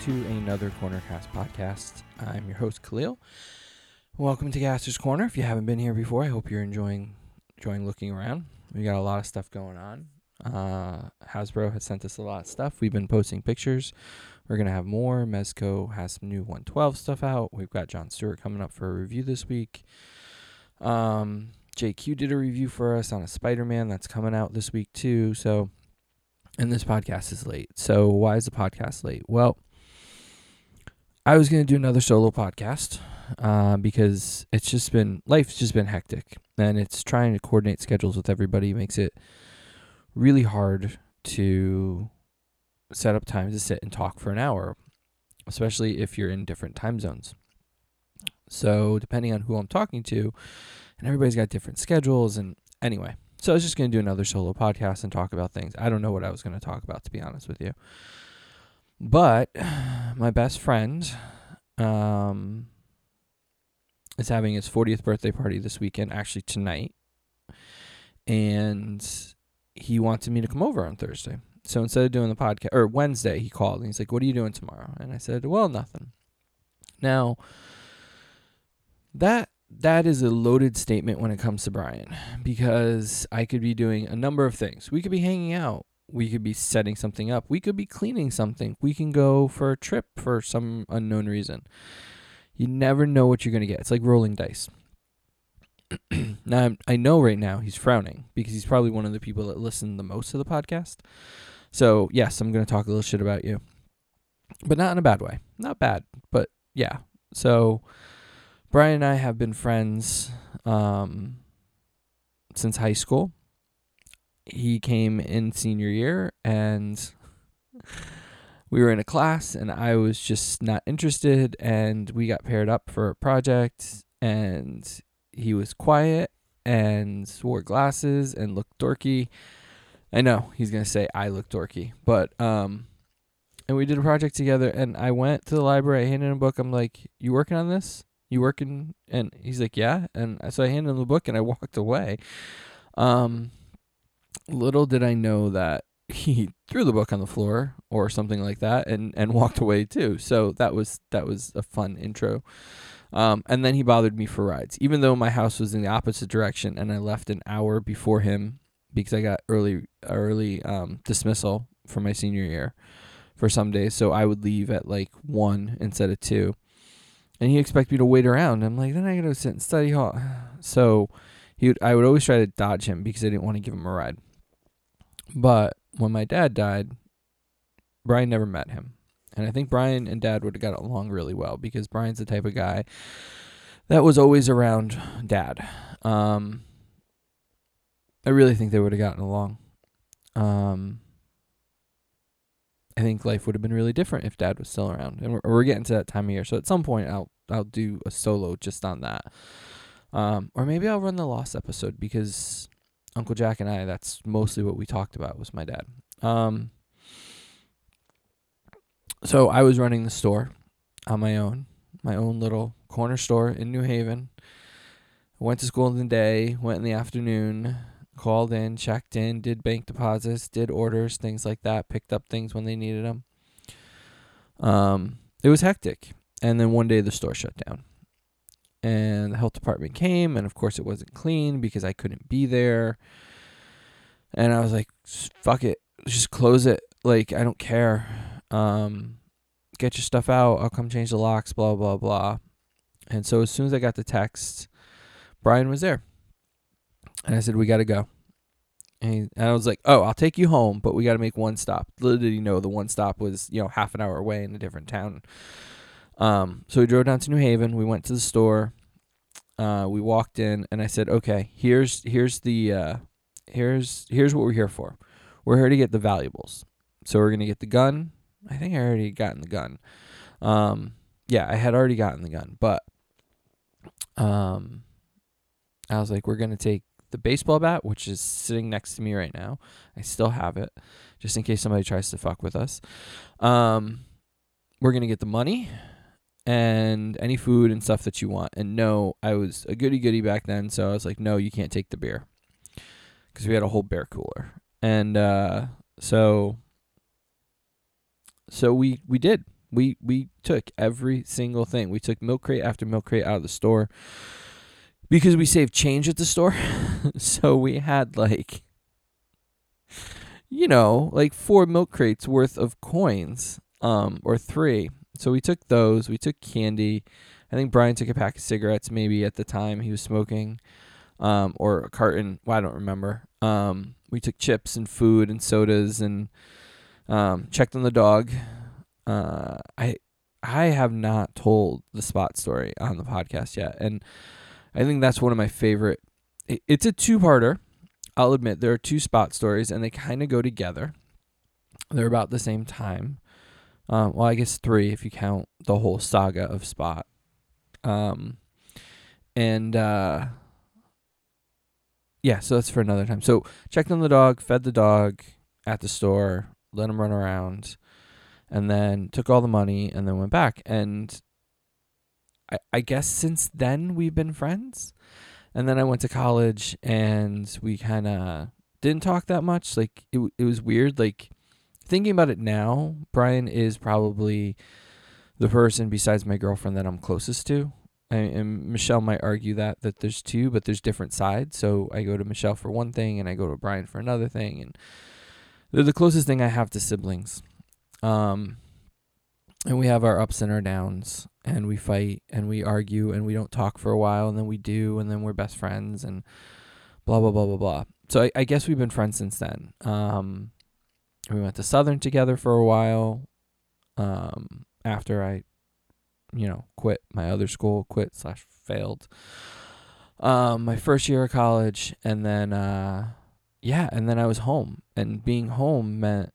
to another CornerCast podcast. I'm your host, Khalil. Welcome to Gaster's Corner. If you haven't been here before, I hope you're enjoying looking around. We got a lot of stuff going on. Hasbro has sent us a lot of stuff. We've been posting pictures. We're going to have more. Mezco has some new 112 stuff out. We've got Jon Stewart coming up for a review this week. JQ did a review for us on a Spider-Man that's coming out this week too. So, and this podcast is late. So why is the podcast late? Well, I was going to do another solo podcast because life's just been hectic, and it's trying to coordinate schedules with everybody makes it really hard to set up time to sit and talk for an hour, especially if you're in different time zones. So depending on who I'm talking to, and everybody's got different schedules, and anyway, so I was just going to do another solo podcast and talk about things. I don't know what I was going to talk about, to be honest with you. But my best friend is having his 40th birthday party this weekend, actually tonight, and he wanted me to come over on Thursday. So instead of doing the podcast, or Wednesday, he called, and he's like, "What are you doing tomorrow?" And I said, "Well, nothing." Now, that is a loaded statement when it comes to Brian, because I could be doing a number of things. We could be hanging out. We could be setting something up. We could be cleaning something. We can go for a trip for some unknown reason. You never know what you're going to get. It's like rolling dice. Now, I know right now he's frowning because he's probably one of the people that listen the most to the podcast. So, yes, I'm going to talk a little shit about you, but not in a bad way. Not bad, but yeah. So, Brian and I have been friends since high school. He came in senior year, and we were in a class, and I was just not interested, and we got paired up for a project, and he was quiet and wore glasses and looked dorky. I know he's going to say I look dorky, but and we did a project together, and I went to the library. I handed him a book. I'm like, "You working on this? You working?" And he's like, "Yeah." And so I handed him the book and I walked away. Little did I know that he threw the book on the floor or something like that and walked away too. So that was a fun intro. And then he bothered me for rides, even though my house was in the opposite direction and I left an hour before him because I got early dismissal for my senior year for some days. So I would leave at like 1 instead of 2. And he expected me to wait around. I'm like, then I got to sit in study hall. So I would always try to dodge him because I didn't want to give him a ride. But when my dad died, Brian never met him. And I think Brian and Dad would have got along really well because Brian's the type of guy that was always around Dad. I really think they would have gotten along. I think life would have been really different if Dad was still around, and we're getting to that time of year. So at some point, I'll do a solo just on that, or maybe I'll run the lost episode because Uncle Jack and I—that's mostly what we talked about was my dad. So I was running the store on my own little corner store in New Haven. Went to school in the day, went in the afternoon. Called in, checked in, did bank deposits, did orders, things like that, picked up things when they needed them. It was hectic. And then one day the store shut down. And the health department came, and of course it wasn't clean because I couldn't be there. And I was like, fuck it, just close it. Like, I don't care. Get your stuff out. I'll come change the locks, blah, blah, blah. And so as soon as I got the text, Brian was there. And I said, "We got to go." And I was like, "Oh, I'll take you home, but we got to make one stop." Little did he know the one stop was, half an hour away in a different town. So we drove down to New Haven. We went to the store. We walked in, and I said, "Okay, here's what we're here for. We're here to get the valuables. So we're gonna get the gun. I think I already had gotten the gun. I had already gotten the gun, but I was like, we're gonna take the baseball bat, which is sitting next to me right now. I still have it, just in case somebody tries to fuck with us. We're going to get the money and any food and stuff that you want." And no, I was a goody-goody back then, so I was like, "No, you can't take the beer," because we had a whole beer cooler. And so we did. We took every single thing. We took milk crate after milk crate out of the store because we saved change at the store. So we had like, you know, like 4 milk crates worth of coins, or 3. So we took those. We took candy. I think Brian took a pack of cigarettes maybe at the time he was smoking, or a carton. Well, I don't remember. We took chips and food and sodas and checked on the dog. I have not told the spot story on the podcast yet, and I think that's one of my favorite. It's a two-parter. I'll admit there are 2 spot stories, and they kind of go together. They're about the same time. Well, I guess 3 if you count the whole saga of Spot. Yeah, so that's for another time. So checked on the dog, fed the dog at the store, let him run around, and then took all the money and then went back. And I guess since then we've been friends. And then I went to college and we kind of didn't talk that much. Like it was weird. Like thinking about it now, Brian is probably the person besides my girlfriend that I'm closest to. And Michelle might argue that there's 2, but there's different sides. So I go to Michelle for one thing and I go to Brian for another thing. And they're the closest thing I have to siblings. And we have our ups and our downs, and we fight and we argue and we don't talk for a while. And then we do, and then we're best friends and blah, blah, blah, blah, blah. So I guess we've been friends since then. We went to Southern together for a while. After I, quit my other school, quit/failed, my first year of college. And then, and then I was home, and being home meant,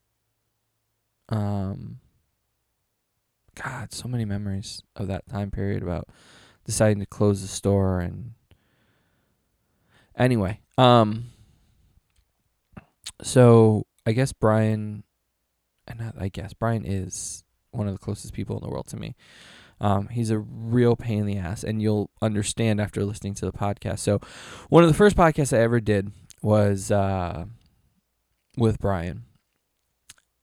God, so many memories of that time period about deciding to close the store. And anyway, so I guess Brian is one of the closest people in the world to me. He's a real pain in the ass, and you'll understand after listening to the podcast. So one of the first podcasts I ever did was with Brian.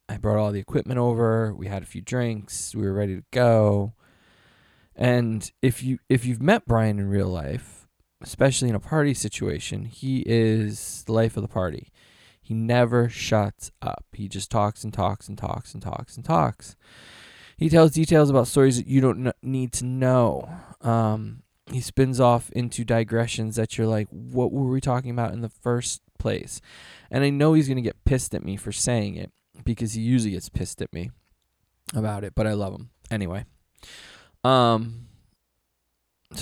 I brought all the equipment over. We had a few drinks. We were ready to go. And if you've met Brian in real life, especially in a party situation, he is the life of the party. He never shuts up. He just talks and talks and talks and talks and talks. He tells details about stories that you don't need to know. He spins off into digressions that you're like, what were we talking about in the first place? And I know he's going to get pissed at me for saying it, because he usually gets pissed at me about it, but I love him. Anyway. So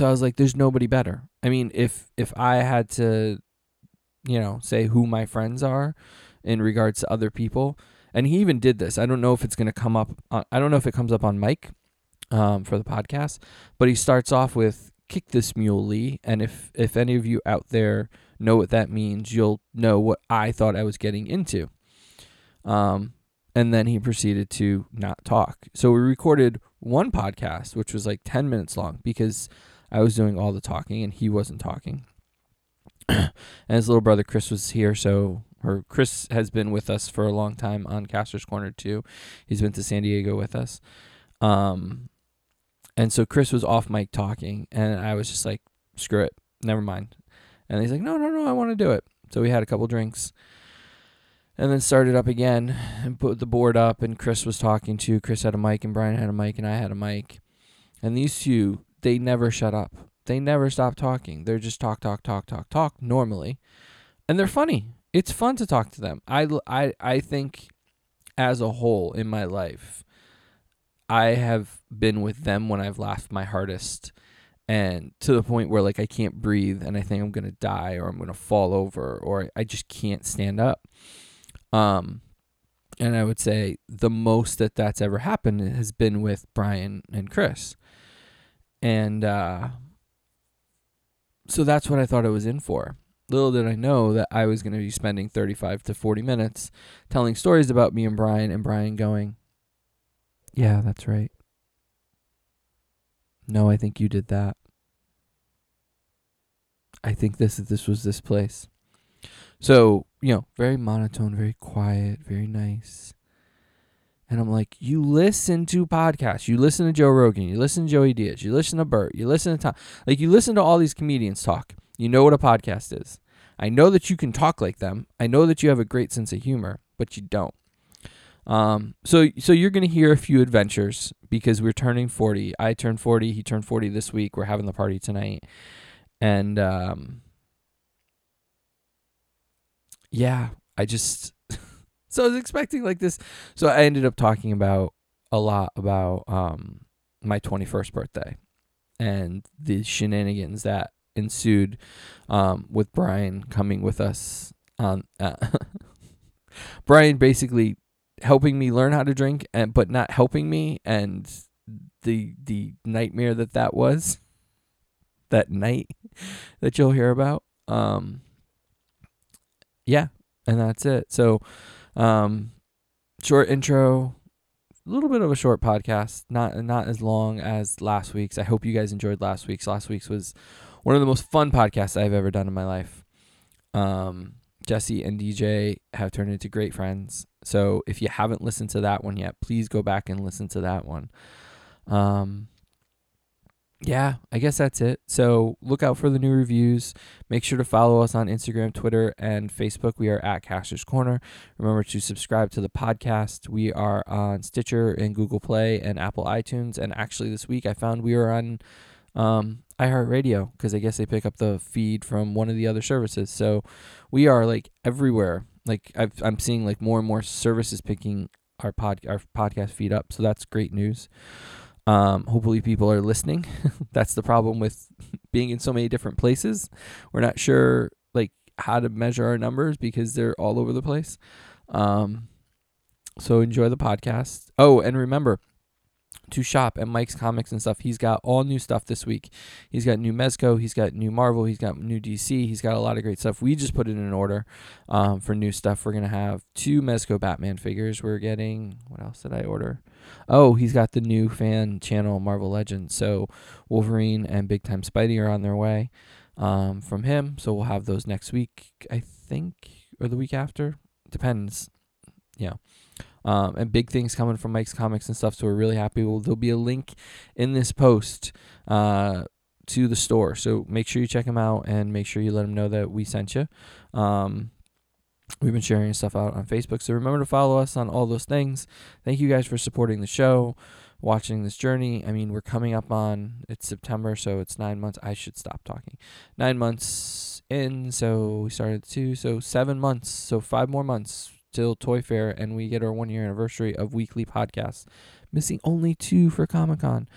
I was like, there's nobody better. I mean, if I had to, say who my friends are in regards to other people. And he even did this. I don't know if it's going to come up. I don't know if it comes up on Mike for the podcast, but he starts off with "kick this mule, Lee." And if any of you out there know what that means, you'll know what I thought I was getting into. And then he proceeded to not talk. So we recorded one podcast, which was like 10 minutes long, because I was doing all the talking and he wasn't talking. And his little brother Chris was here, Chris has been with us for a long time on Gaster's Corner too. He's been to San Diego with us. And so Chris was off mic talking, and I was just like, screw it, never mind. And he's like, no, I want to do it. So we had a couple drinks and then started up again and put the board up, and Chris was talking too. Chris had a mic and Brian had a mic and I had a mic. And these two, they never shut up. They never stop talking. They're just talk normally. And they're funny. It's fun to talk to them. I think as a whole in my life, I have been with them when I've laughed my hardest, and to the point where like I can't breathe and I think I'm going to die, or I'm going to fall over, or I just can't stand up. And I would say the most that's ever happened has been with Brian and Chris. And, so that's what I thought I was in for. Little did I know that I was going to be spending 35 to 40 minutes telling stories about me and Brian going, yeah, that's right. No, I think you did that. I think this was this place. So, very monotone, very quiet, very nice. And I'm like, you listen to podcasts. You listen to Joe Rogan. You listen to Joey Diaz. You listen to Bert. You listen to Tom. Like, you listen to all these comedians talk. You know what a podcast is. I know that you can talk like them. I know that you have a great sense of humor, but you don't. So you're going to hear a few adventures because we're turning 40. I turned 40. He turned 40 this week. We're having the party tonight. And, yeah, I just... So I was expecting like this. So I ended up talking about a lot about my 21st birthday and the shenanigans that ensued with Brian coming with us. Brian basically helping me learn how to drink, and but not helping me, and the nightmare that was that night that you'll hear about. Yeah, and that's it. So... short intro, a little bit of a short podcast, not as long as last week's. I hope you guys enjoyed last week's. Last week's was one of the most fun podcasts I've ever done in my life. Jesse and DJ have turned into great friends. So if you haven't listened to that one yet, please go back and listen to that one. Yeah, I guess that's it. So look out for the new reviews. Make sure to follow us on Instagram, Twitter, and Facebook. We are at Gaster's Corner. Remember to subscribe to the podcast. We are on Stitcher and Google Play and Apple iTunes. And actually this week I found we were on iHeartRadio because I guess they pick up the feed from one of the other services. So we are like everywhere. Like I'm seeing like more and more services picking our podcast feed up. So that's great news. Hopefully people are listening. That's the problem with being in so many different places. We're not sure like how to measure our numbers because they're all over the place. So enjoy the podcast. Oh, and remember to shop at Mike's Comics and stuff. He's got all new stuff this week. He's got new Mezco. He's got new Marvel. He's got new DC. He's got a lot of great stuff. We just put it in order for new stuff. We're going to have 2 Mezco Batman figures. We're getting... What else did I order? Oh, he's got the new fan channel, Marvel Legends. So Wolverine and Big Time Spidey are on their way from him. So we'll have those next week, I think, or the week after. Depends. Yeah. And big things coming from Mike's Comics and stuff, so we're really happy. There'll be a link in this post to the store, so make sure you check them out and make sure you let them know that we sent you. We've been sharing stuff out on Facebook, so remember to follow us on all those things. Thank you guys for supporting the show, watching this journey. I mean, we're coming up on, it's September, so it's 9 months. I should stop talking. 9 months in, so we started 2, so 7 months, so 5 more months. Till Toy Fair, and we get our 1-year anniversary of weekly podcasts, missing only 2 for Comic Con.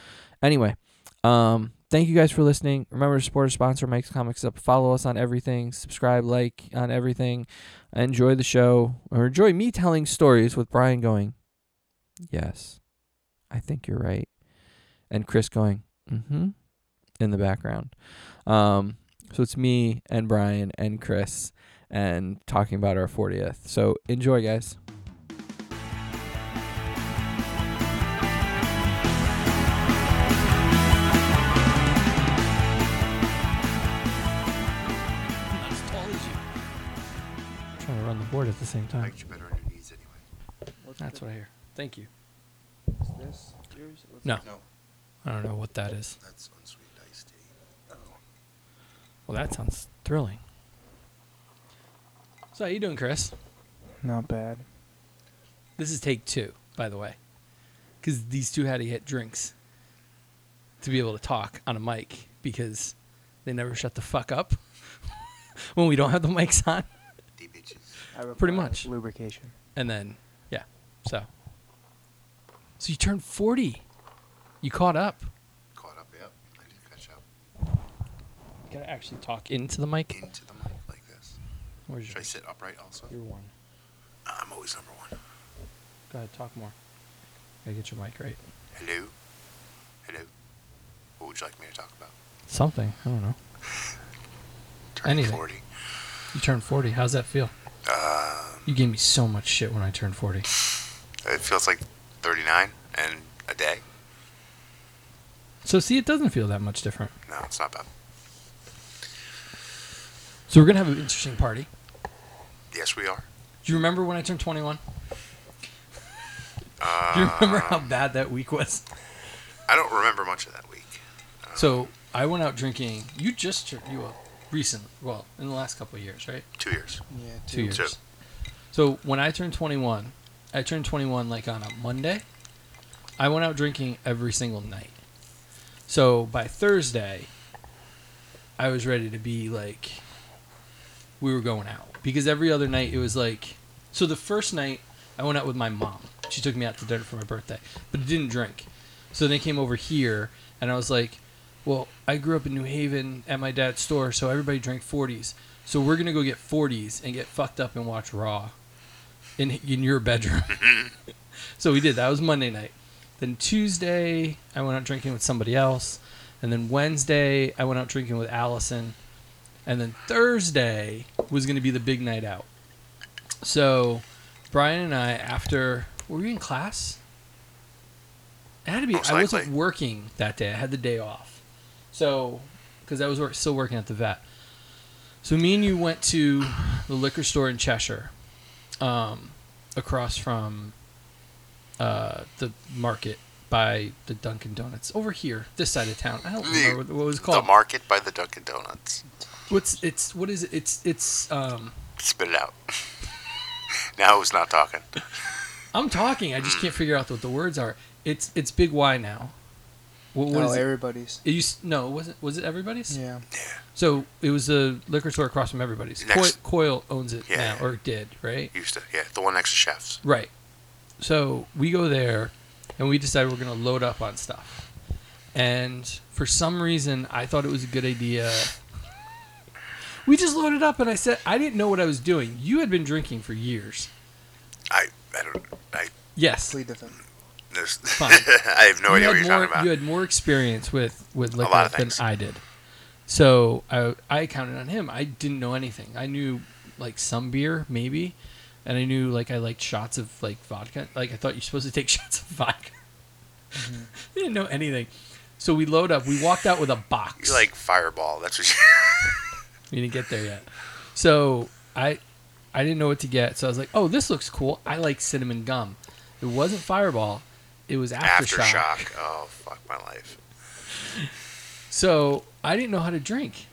Anyway, thank you guys for listening. Remember to support our sponsor, Mike's Comics Up. Follow us on everything. Subscribe, like on everything. Enjoy the show, or enjoy me telling stories with Brian going, yes, I think you're right, and Chris going, mm-hmm, in the background. So it's me and Brian and Chris. And talking about our 40th. So enjoy, guys. I'm not as tall as you. I'm trying to run the board at the same time. I like you better on your knees anyway. That's what I hear. Thank you. Is this yours? No. I don't know what that is. That's unsweetened iced tea. Oh. Well, that sounds thrilling. So how you doing, Chris? Not bad. This is take 2, by the way, because these 2 had to get drinks to be able to talk on a mic because they never shut the fuck up when we don't have the mics on. Pretty much. Lubrication. And then, yeah. So you turned 40. You caught up. Caught up, yeah. I did catch up. You gotta actually talk into the mic. Into the mic. Should I sit upright also? You're one. I'm always number one. Go ahead, talk more. Gotta get your mic right. Hello? What would you like me to talk about? Something. I don't know. Anything. 40. You turned 40. How's that feel? You gave me so much shit when I turned 40. It feels like 39 and a day. So, see, it doesn't feel that much different. No, it's not bad. So we're going to have an interesting party. Yes, we are. Do you remember when I turned 21? Do you remember how bad that week was? I don't remember much of that week. So I went out drinking. You just tripped you up recently. Well, in the last couple of years, right? 2 years. Yeah, 2 years. So when I turned 21, like on a Monday. I went out drinking every single night. So by Thursday, I was ready to be like, we were going out. Because every other night it was like, so the first night I went out with my mom. She took me out to dinner for my birthday, but I didn't drink. So they came over here and I was like, well, I grew up in New Haven at my dad's store, so everybody drank 40s. So we're going to go get 40s and get fucked up and watch Raw in your bedroom. So we did. That was Monday night. Then Tuesday, I went out drinking with somebody else. And then Wednesday, I went out drinking with Allison. And then Thursday was going to be the big night out. So Brian and I, after... Were we in class? It had to be... I wasn't working that day. I had the day off. So... Because I was still working at the vet. So me and you went to the liquor store in Cheshire. Across from... the market by the Dunkin' Donuts over here, this side of town. I don't remember what it was called. The market by the Dunkin' Donuts. What is it? Spit it out. Now who's not talking? I'm talking. I just can't figure out what the words are. It's Big Y now. What is it? Everybody's. Was it Everybody's? Yeah. So it was a liquor store across from Everybody's. Coil owns it now, or did, right? Used to, yeah. The one next to Chef's. Right. So we go there, and we decide we're going to load up on stuff. And for some reason, I thought it was a good idea. We just loaded up, and I said I didn't know what I was doing. You had been drinking for years. I don't. Yes. There's, fine. I have no idea what you're talking about. You had more experience with liquor than I did. So I counted on him. I didn't know anything. I knew like some beer, maybe. And I knew, like, I liked shots of, like, vodka. Like, I thought you're supposed to take shots of vodka. Mm-hmm. I didn't know anything. So we load up. We walked out with a box. You like Fireball. That's what you didn't get there yet. So I didn't know what to get. So I was like, oh, this looks cool. I like cinnamon gum. It wasn't Fireball. It was Aftershock. Aftershock. Oh, fuck my life. So I didn't know how to drink.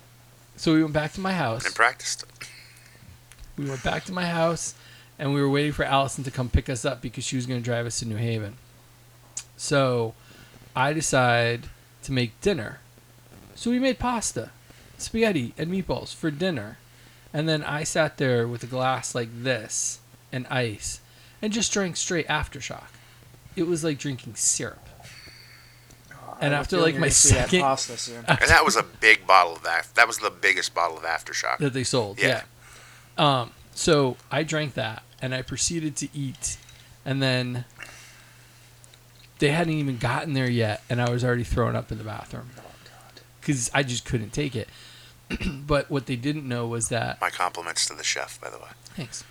So we went back to my house. And practiced. We went back to my house. And we were waiting for Allison to come pick us up because she was going to drive us to New Haven. So I decide to make dinner. So we made pasta, spaghetti, and meatballs for dinner. And then I sat there with a glass like this and ice and just drank straight Aftershock. It was like drinking syrup. Oh, and after like my second... Pasta soon. And that was a big bottle of that. That was the biggest bottle of Aftershock. That they sold, yeah. So I drank that. And I proceeded to eat, and then they hadn't even gotten there yet, and I was already thrown up in the bathroom. Oh, God. Because I just couldn't take it. But what they didn't know was that... My compliments to the chef, by the way. Thanks.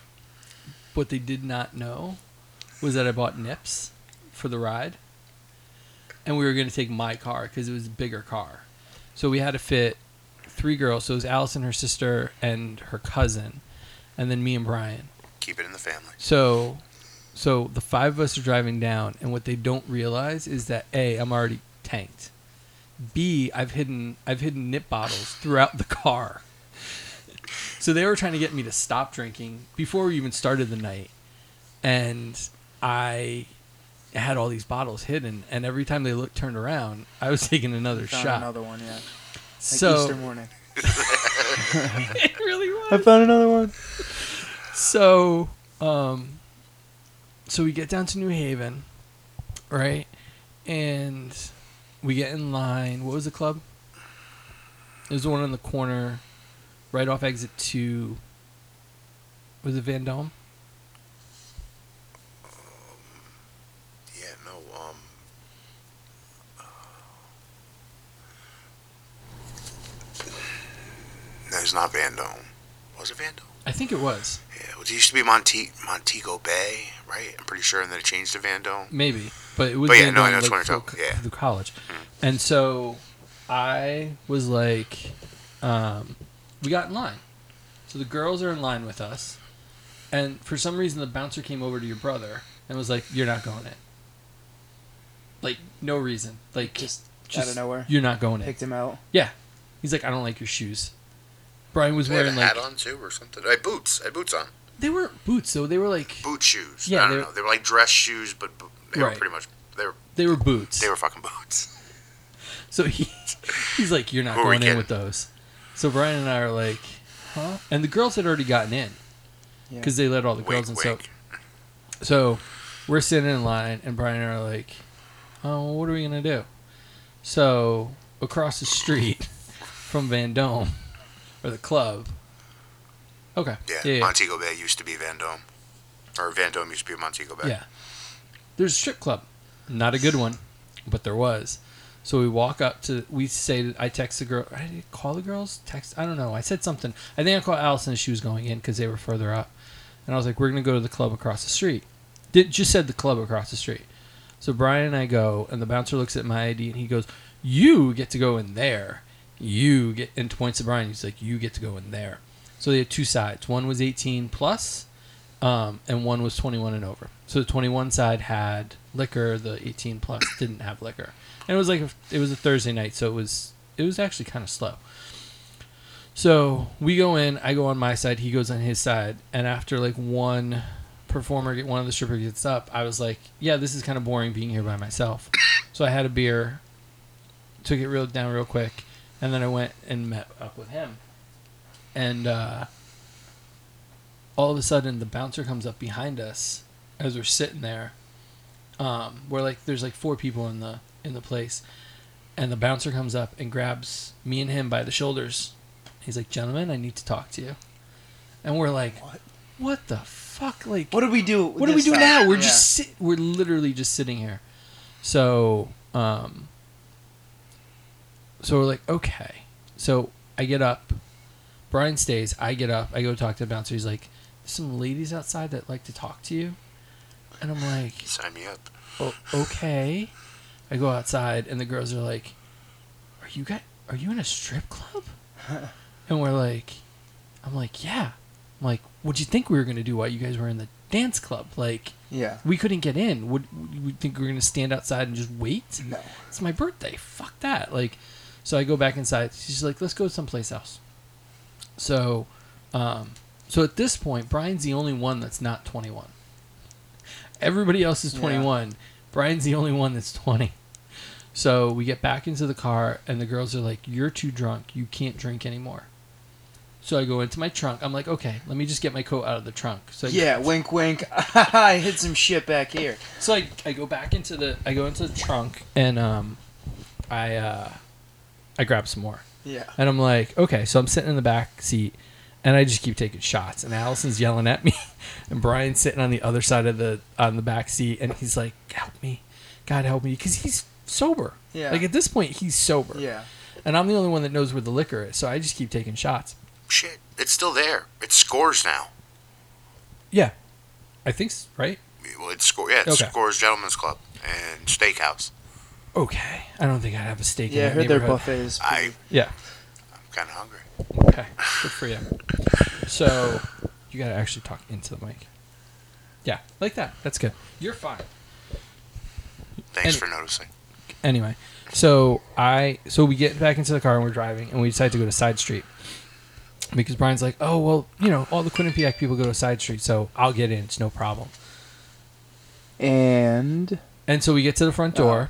What they did not know was that I bought nips for the ride, and we were going to take my car because it was a bigger car. So we had to fit three girls. So it was Allison, her sister, and her cousin, and then me and Brian. Keep it in the family. So the five of us are driving down, and what they don't realize is that A, I'm already tanked. B, I've hidden nip bottles throughout the car. So they were trying to get me to stop drinking before we even started the night, and I had all these bottles hidden, and every time they turned around, I was taking another shot. Another one, yeah. Like so, Easter morning. It really was. I found another one. So, we get down to New Haven, right? And we get in line. What was the club? It was the one on the corner, right off exit 2. Was it Vandôme? No, it's not Vandôme. Was it Vandôme? I think it was. Yeah, it used to be Montego Bay, right? I'm pretty sure, and then it changed to Vandôme. Maybe, but it was. But yeah, Vandôme, no, I know like, what you're talking. Yeah, the college, and so I was like, we got in line, so the girls are in line with us, and for some reason the bouncer came over to your brother and was like, "You're not going in," Like, no reason. Like, just out of nowhere. You're not going in. Picked him out. Yeah. He's like, I don't like your shoes. Brian was wearing, like... hat on, too, or something. I had boots. I had boots on. They weren't boots, though. They were, like... boot shoes. Yeah, I don't know. They were, like, dress shoes, but they were pretty much... They were boots. They were fucking boots. So he's like, you're not going in with those. So Brian and I are like, huh? And the girls had already gotten in. Because they let all the girls in. So we're sitting in line, and Brian and I are like, oh, what are we going to do? So across the street from Vandôme, or the club. Okay. Yeah. Montego Bay used to be Vandôme. Or Vandôme used to be Montego Bay. Yeah. There's a strip club. Not a good one, but there was. So we walk up to, we say, I text the girl. I didn't call the girls? Text? I don't know. I said something. I think I called Allison as she was going in because they were further up. And I was like, we're going to go to the club across the street. Just said the club across the street. So Brian and I go, and the bouncer looks at my ID, and he goes, you get to go in there. You get, and points to Brian. He's like, you get to go in there. So they had two sides. One was 18 plus, and one was 21 and over. So the 21 side had liquor. The 18 plus didn't have liquor. And it was like it was a Thursday night, so it was actually kind of slow. So we go in. I go on my side. He goes on his side. And after like one of the strippers gets up, I was like, yeah, this is kind of boring being here by myself. So I had a beer, took it down real quick, and then I went and met up with him. And all of a sudden, the bouncer comes up behind us as we're sitting there. We're like, there's like four people in the place, and the bouncer comes up and grabs me and him by the shoulders. He's like, "Gentlemen, I need to talk to you." And we're like, "What the fuck? Like, what do we do? What do we do now? We're we're literally just sitting here." So, we're like, "Okay." So I get up. Brian stays. I get up. I go talk to the bouncer. He's like, "There's some ladies outside that like to talk to you." And I'm like... sign me up. Oh, okay. I go outside, and the girls are like, are you in a strip club? And we're like... I'm like, yeah. I'm like, what'd you think we were going to do while you guys were in the dance club? Like, yeah, we couldn't get in. Would you think we were going to stand outside and just wait? No. It's my birthday. Fuck that. Like, so I go back inside. She's like, let's go someplace else. So, so at this point, Brian's the only one that's not 21. Everybody else is 21. Yeah. Brian's the only one that's 20. So we get back into the car, and the girls are like, you're too drunk. You can't drink anymore. So I go into my trunk. I'm like, okay, let me just get my coat out of the trunk. So wink, wink. I hid some shit back here. So I go back into the trunk, and I grab some more. Yeah. And I'm like, okay, so I'm sitting in the back seat. And I just keep taking shots, and Allison's yelling at me, and Brian's sitting on the other side of on the back seat, and he's like, "Help me, God help me," because he's sober. Yeah. Like at this point, he's sober. Yeah. And I'm the only one that knows where the liquor is, so I just keep taking shots. Shit, it's still there. It's Scores now. Yeah, I think right. Well, it's Scores. Yeah, it's okay. Scores Gentlemen's Club and Steakhouse. Okay, I don't think I'd have a steak. Yeah, in that I heard their buffet is pretty... yeah. I'm kind of hungry. Okay, good for you. So, you gotta actually talk into the mic. Yeah, like that. That's good. You're fine. Thanks for noticing. Anyway, so we get back into the car, and we're driving, and we decide to go to Side Street. Because Brian's like, oh, well, you know, all the Quinnipiac people go to Side Street, so I'll get in. It's no problem. And so we get to the front door,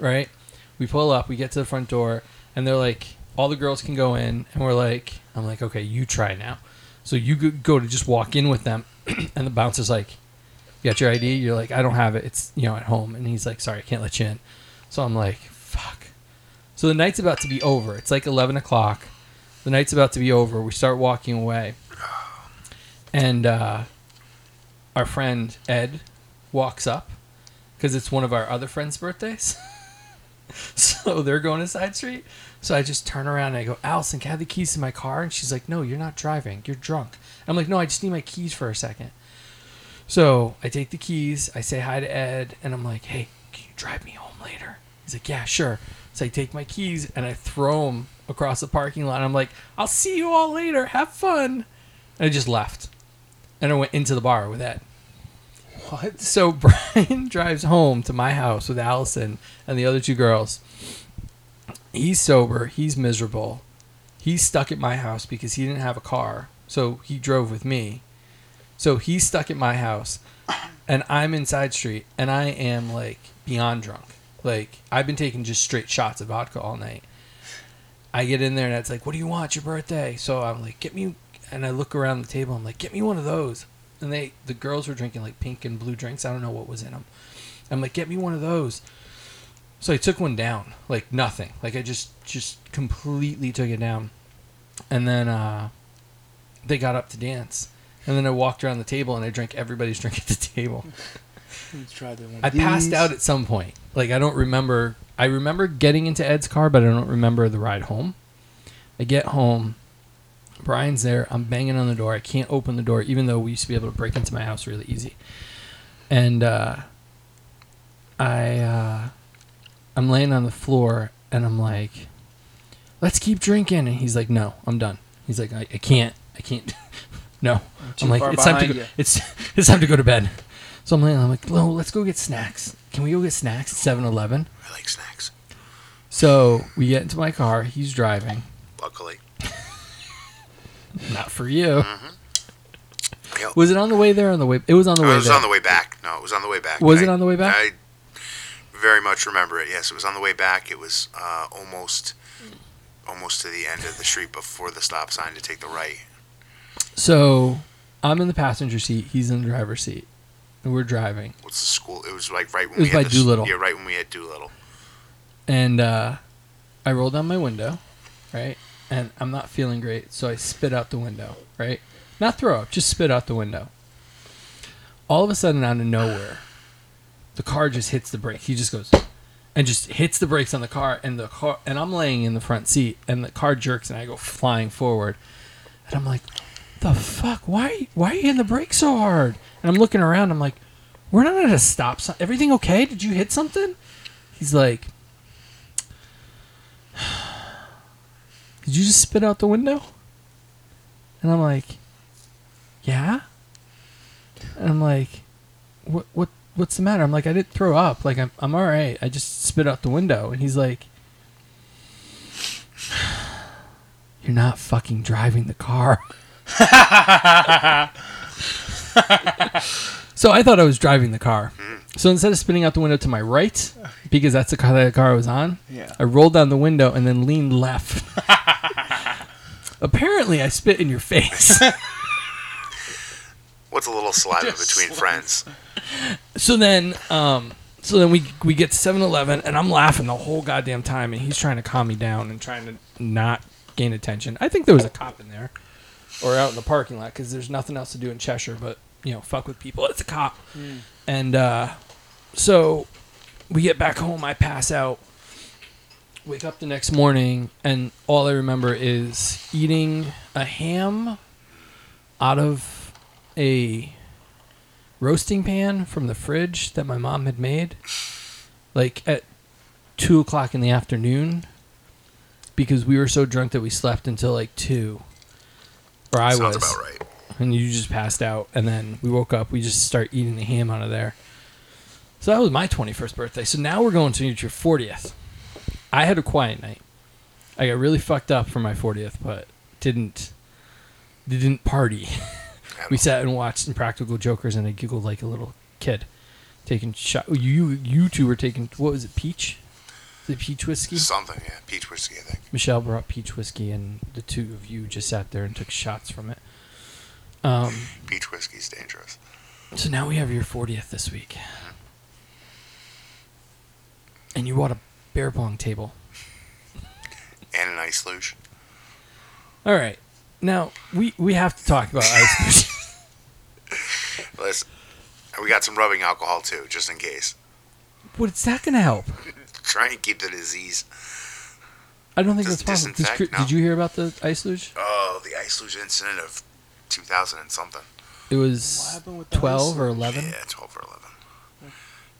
right? We pull up, we get to the front door, and they're like... all the girls can go in, and we're like, I'm like, okay, you try now. So you go to just walk in with them, and the bouncer's like, you got your ID? You're like, I don't have it. It's, you know, at home. And he's like, sorry, I can't let you in. So I'm like, fuck. So the night's about to be over. It's like 11 o'clock. The night's about to be over. We start walking away. And our friend Ed walks up because it's one of our other friends' birthdays. So they're going to Side Street. So I just turn around and I go, Allison, can I have the keys to my car? And she's like, no, you're not driving. You're drunk. I'm like, no, I just need my keys for a second. So I take the keys. I say hi to Ed. And I'm like, hey, can you drive me home later? He's like, yeah, sure. So I take my keys and I throw them across the parking lot. I'm like, I'll see you all later. Have fun. And I just left. And I went into the bar with Ed. What? So Brian drives home to my house with Allison and the other two girls. He's sober. He's miserable. He's stuck at my house because he didn't have a car. So he drove with me. So he's stuck at my house. And I'm in Side Street. And I am, like, beyond drunk. Like, I've been taking just straight shots of vodka all night. I get in there and it's like, what do you want? Your birthday. So I'm like, get me. And I look around the table. I'm like, get me one of those. And the girls were drinking like pink and blue drinks. I don't know what was in them. I'm like, get me one of those. So I took one down, like nothing. Like I just completely took it down. And then they got up to dance. And then I walked around the table and I drank everybody's drink at the table. Let's try that one. I passed out at some point. Like I don't remember. I remember getting into Ed's car, but I don't remember the ride home. I get home. Brian's there. I'm banging on the door. I can't open the door, even though we used to be able to break into my house really easy. And I'm laying on the floor, and I'm like, let's keep drinking. And he's like, no, I'm done. He's like, I can't. No. I'm like, it's time to go. It's time to go to bed. So I'm laying. I'm like, no, let's go get snacks. Can we go get snacks at 7-Eleven? I like snacks. So we get into my car. He's driving. Luckily. Not for you. Mm-hmm. Yep. Was it on the way there? Or on the way, it was on the way. It was there. On the way back. No, it was on the way back. Was it on the way back? I very much remember it. Yes, it was on the way back. It was almost to the end of the street before the stop sign to take the right. So I'm in the passenger seat. He's in the driver's seat, and we're driving. What's the school? It was like right when we had Doolittle. Yeah, right when we had Doolittle. And I rolled down my window, right. And I'm not feeling great, so I spit out the window, right? Not throw up, just spit out the window. All of a sudden, out of nowhere, the car just hits the brake. He just goes and just hits the brakes on the car, and I'm laying in the front seat, and the car jerks, and I go flying forward. And I'm like, the fuck? Why are you hitting the brakes so hard? And I'm looking around. I'm like, we're not at a stop sign. Everything okay? Did you hit something? He's like... did you just spit out the window? And I'm like, yeah? And I'm like, what's the matter? I'm like, I didn't throw up. Like, I'm all right. I just spit out the window. And he's like, you're not fucking driving the car. So I thought I was driving the car. So instead of spitting out the window to my right, because that's the car that the car was on, yeah. I rolled down the window and then leaned left. Apparently, I spit in your face. What's a little saliva between friends? So then we get to 7-Eleven, and I'm laughing the whole goddamn time, and he's trying to calm me down and trying to not gain attention. I think there was a cop in there, or out in the parking lot, because there's nothing else to do in Cheshire, but... you know, fuck with people. It's a cop. Mm. And so we get back home. I pass out. Wake up the next morning. And all I remember is eating a ham out of a roasting pan from the fridge that my mom had made. Like at 2 o'clock in the afternoon. Because we were so drunk that we slept until like 2. Or I was. Sounds about right. And you just passed out, and then we woke up. We just start eating the ham out of there. So that was my 21st birthday. So now we're going to your 40th. I had a quiet night. I got really fucked up for my 40th, but didn't party. We sat and watched Impractical Jokers, and I giggled like a little kid, taking shot. You two were taking, what was it? Peach? The peach whiskey? Something, yeah, peach whiskey. I think Michelle brought peach whiskey, and the two of you just sat there and took shots from it. Peach whiskey's dangerous. So now we have your 40th this week. And you bought a beer pong table. And an ice luge. All right. Now, we have to talk about ice luge. Listen, we got some rubbing alcohol, too, just in case. What's that going to help? Try and keep the disease. I don't think that's possible. Did you hear about the ice luge? Oh, the ice luge incident of... 2000 and something. It was 12 or 11? Yeah, 12 or 11.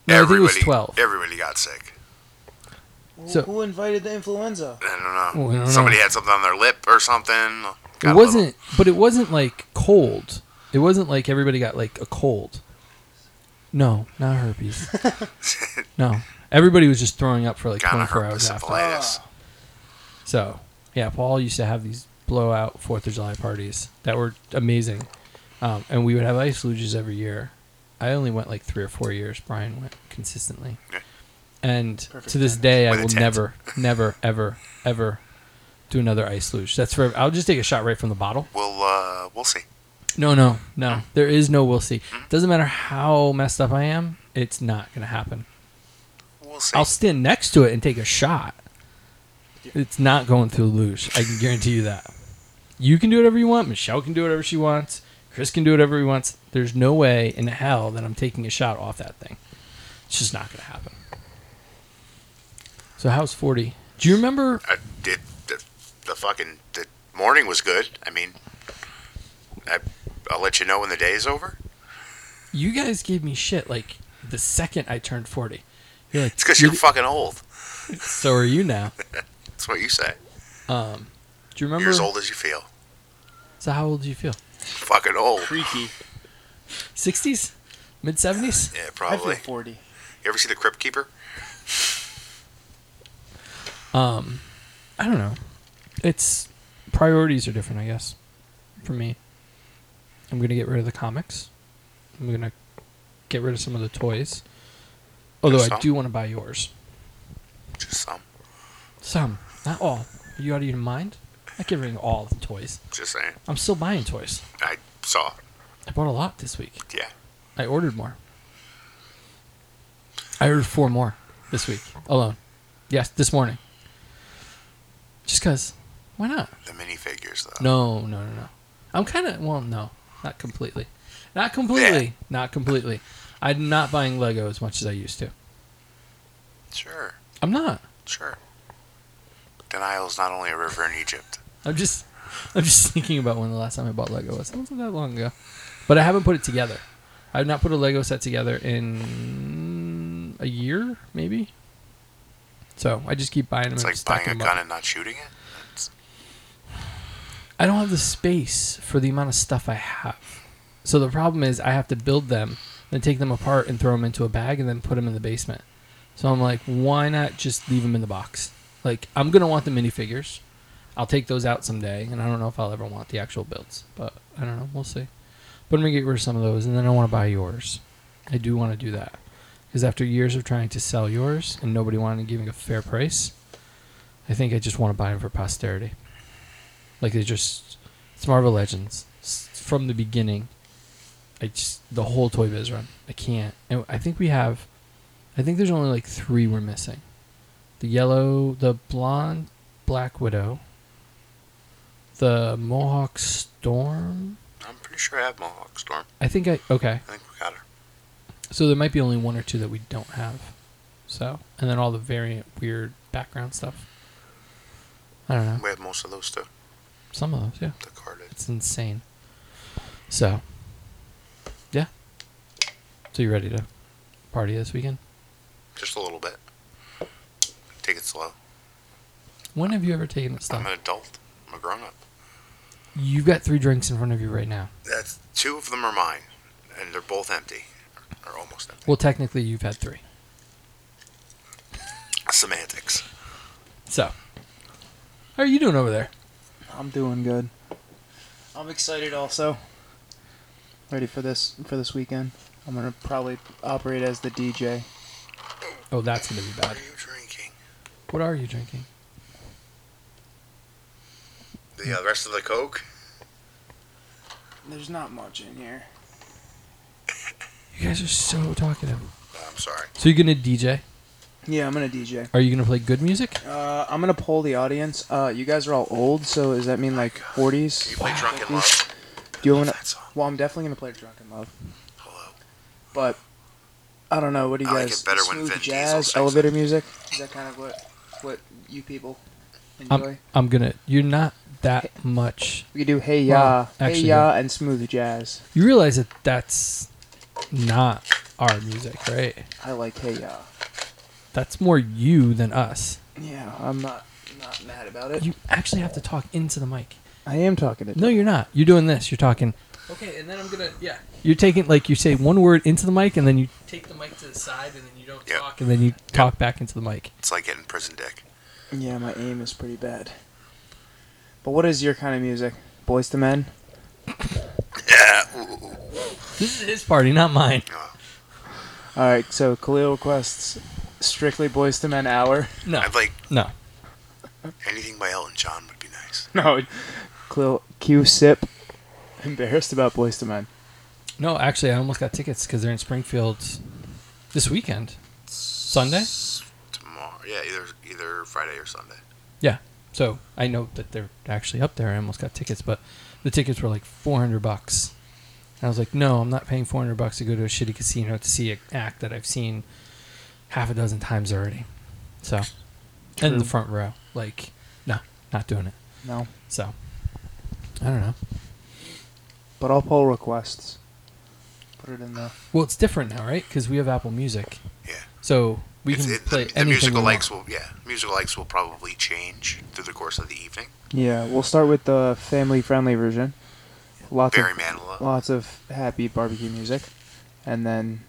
No, I think it was 12. Everybody got sick. Well, so, who invited the influenza? I don't know. Well, somebody had something on their lip or something. But it wasn't like cold. It wasn't like everybody got like a cold. No, not herpes. No. Everybody was just throwing up for like 24 hours after. So, yeah, Paul used to have these blowout 4th of July parties that were amazing. And we would have ice luges every year. I only went like 3 or 4 years. Brian went consistently. Okay. And to this day, I will never, ever do another ice luge. That's forever. I'll just take a shot right from the bottle. We'll see. No. There is no we'll see. Doesn't matter how messed up I am. It's not going to happen. We'll see. I'll stand next to it and take a shot. It's not going through the luge. I can guarantee you that. You can do whatever you want. Michelle can do whatever she wants. Chris can do whatever he wants. There's no way in hell that I'm taking a shot off that thing. It's just not going to happen. So how's 40? Do you remember? I did the morning was good. I mean, I'll let you know when the day's over. You guys gave me shit like the second I turned 40. You're like, it's because you're fucking old. So are you now. That's what you say. Do you remember? You're as old as you feel. So how old do you feel? Fucking old. Freaky. 60s? Mid 70s? Yeah, probably. I feel 40. You ever see The Crypt Keeper? I don't know. It's priorities are different, I guess. For me, I'm gonna get rid of the comics. I'm gonna get rid of some of the toys. Although I do want to buy yours. Just some. Some, not all. Are you out of your mind? I get rid of all of the toys. Just saying. I'm still buying toys. I saw. I bought a lot this week. Yeah. I ordered more. I ordered 4 more this week alone. Yes, this morning. Just because. Why not? The minifigures, though. No. I'm kind of... Well, no. Not completely. Not completely. I'm not buying Lego as much as I used to. Sure. I'm not. Sure. Denial is not only a river in Egypt. I'm just thinking about when the last time I bought Lego was. It wasn't that long ago. But I haven't put it together. I've not put a Lego set together in a year, maybe? So I just keep buying them. It's like buying a gun and not shooting it? I don't have the space for the amount of stuff I have. So the problem is I have to build them, then take them apart and throw them into a bag and then put them in the basement. So I'm like, why not just leave them in the box? Like, I'm going to want the minifigures. I'll take those out someday, and I don't know if I'll ever want the actual builds. But I don't know. We'll see. But I'm going to get rid of some of those, and then I want to buy yours. I do want to do that. Because after years of trying to sell yours and nobody wanted to give me a fair price, I think I just want to buy them for posterity. Like, it's Marvel Legends. From the beginning, the whole Toy Biz run. I can't. And I think there's only like 3 we're missing. The blonde Black Widow, the Mohawk Storm. I'm pretty sure I have Mohawk Storm. I think we got her. So there might be only 1 or 2 that we don't have. So, and then all the variant weird background stuff. I don't know. We have most of those too. Some of those, yeah. The carded. It's insane. So, yeah. So you ready to party this weekend? Just a little bit. Take it slow. When have you ever taken it slow? I'm an adult. I'm a grown-up. You've got 3 drinks in front of you right now. 2 of them are mine, and they're both empty. Or almost empty. Well, technically, you've had 3. Semantics. So, how are you doing over there? I'm doing good. I'm excited also. Ready for this weekend. I'm going to probably operate as the DJ. Oh, that's going to be bad. What are you drinking? The rest of the Coke? There's not much in here. You guys are so talkative. I'm sorry. So you're going to DJ? Yeah, I'm going to DJ. Are you going to play good music? I'm going to poll the audience. You guys are all old, so does that mean like 40s? Can you play Drunken Love? Do you want that song? Well, I'm definitely going to play Drunken Love. Hello. But, I don't know. What do you guys... Like smooth jazz, elevator music? Is that kind of what you people enjoy? I'm going to... You're not that much... We could do Hey Ya. Well, Hey Ya and smooth jazz. You realize that that's not our music, right? I like Hey Ya. That's more you than us. Yeah, I'm not mad about it. You actually have to talk into the mic. I am talking to you. No, you're not. You're doing this. You're talking. okay, and then I'm gonna, yeah. You're taking, like, you say one word into the mic, and then you take the mic to the side, and then you don't talk, and then you talk back into the mic. It's like getting prison dick. Yeah, my aim is pretty bad. But what is your kind of music? Boyz II Men? Yeah. Ooh. This is his party, not mine. All right, so Khalil requests strictly Boyz II Men hour. No. I'd like... No. Anything by Elton John would be nice. No. Khalil, Q-Sip. Embarrassed about Boyz II Men. No, actually, I almost got tickets because they're in Springfield this weekend. Sunday? Tomorrow. Yeah, either Friday or Sunday. Yeah. So I know that they're actually up there. I almost got tickets, but the tickets were like $400. I was like, no, I'm not paying $400 to go to a shitty casino to see an act that I've seen half a dozen times already. So, and in the front row, like, no, not doing it. No. So, I don't know. But I'll pull requests. Put it in there. Well, it's different now, right? Because we have Apple Music. Yeah. So we can play anything. Musical likes will probably change through the course of the evening. Yeah, we'll start with the family-friendly version. Lots of happy barbecue music, and then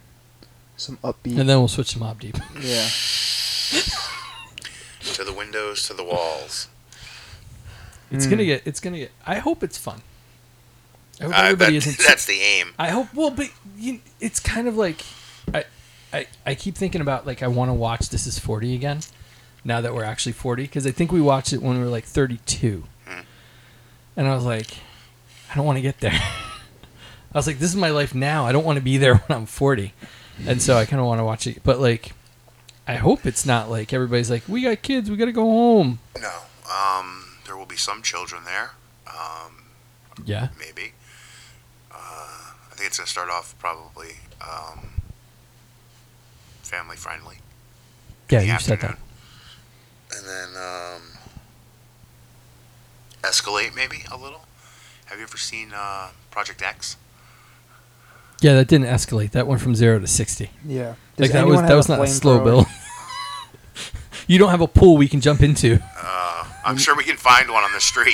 some upbeat. And then we'll switch to Mobb Deep. Yeah. To the windows, to the walls. It's gonna get. It's gonna get. I hope it's fun. I hope everybody isn't. That's the aim. I hope. Well, but it's kind of like I keep thinking about, like, I want to watch This Is 40 again. Now that we're actually 40, because I think we watched it when we were like 32, and I was like, I don't want to get there. I was like, this is my life now. I don't want to be there when I'm 40. And so I kind of want to watch it. But, like, I hope it's not like everybody's like, we got kids. We got to go home. No. There will be some children there. Yeah. Maybe. I think it's going to start off probably family friendly. Yeah, you said that. And then escalate maybe a little. Have you ever seen Project X? Yeah, that didn't escalate. That went from 0 to 60. Yeah, like that was not a slow build. You don't have a pool we can jump into. I'm sure we can find one on the street.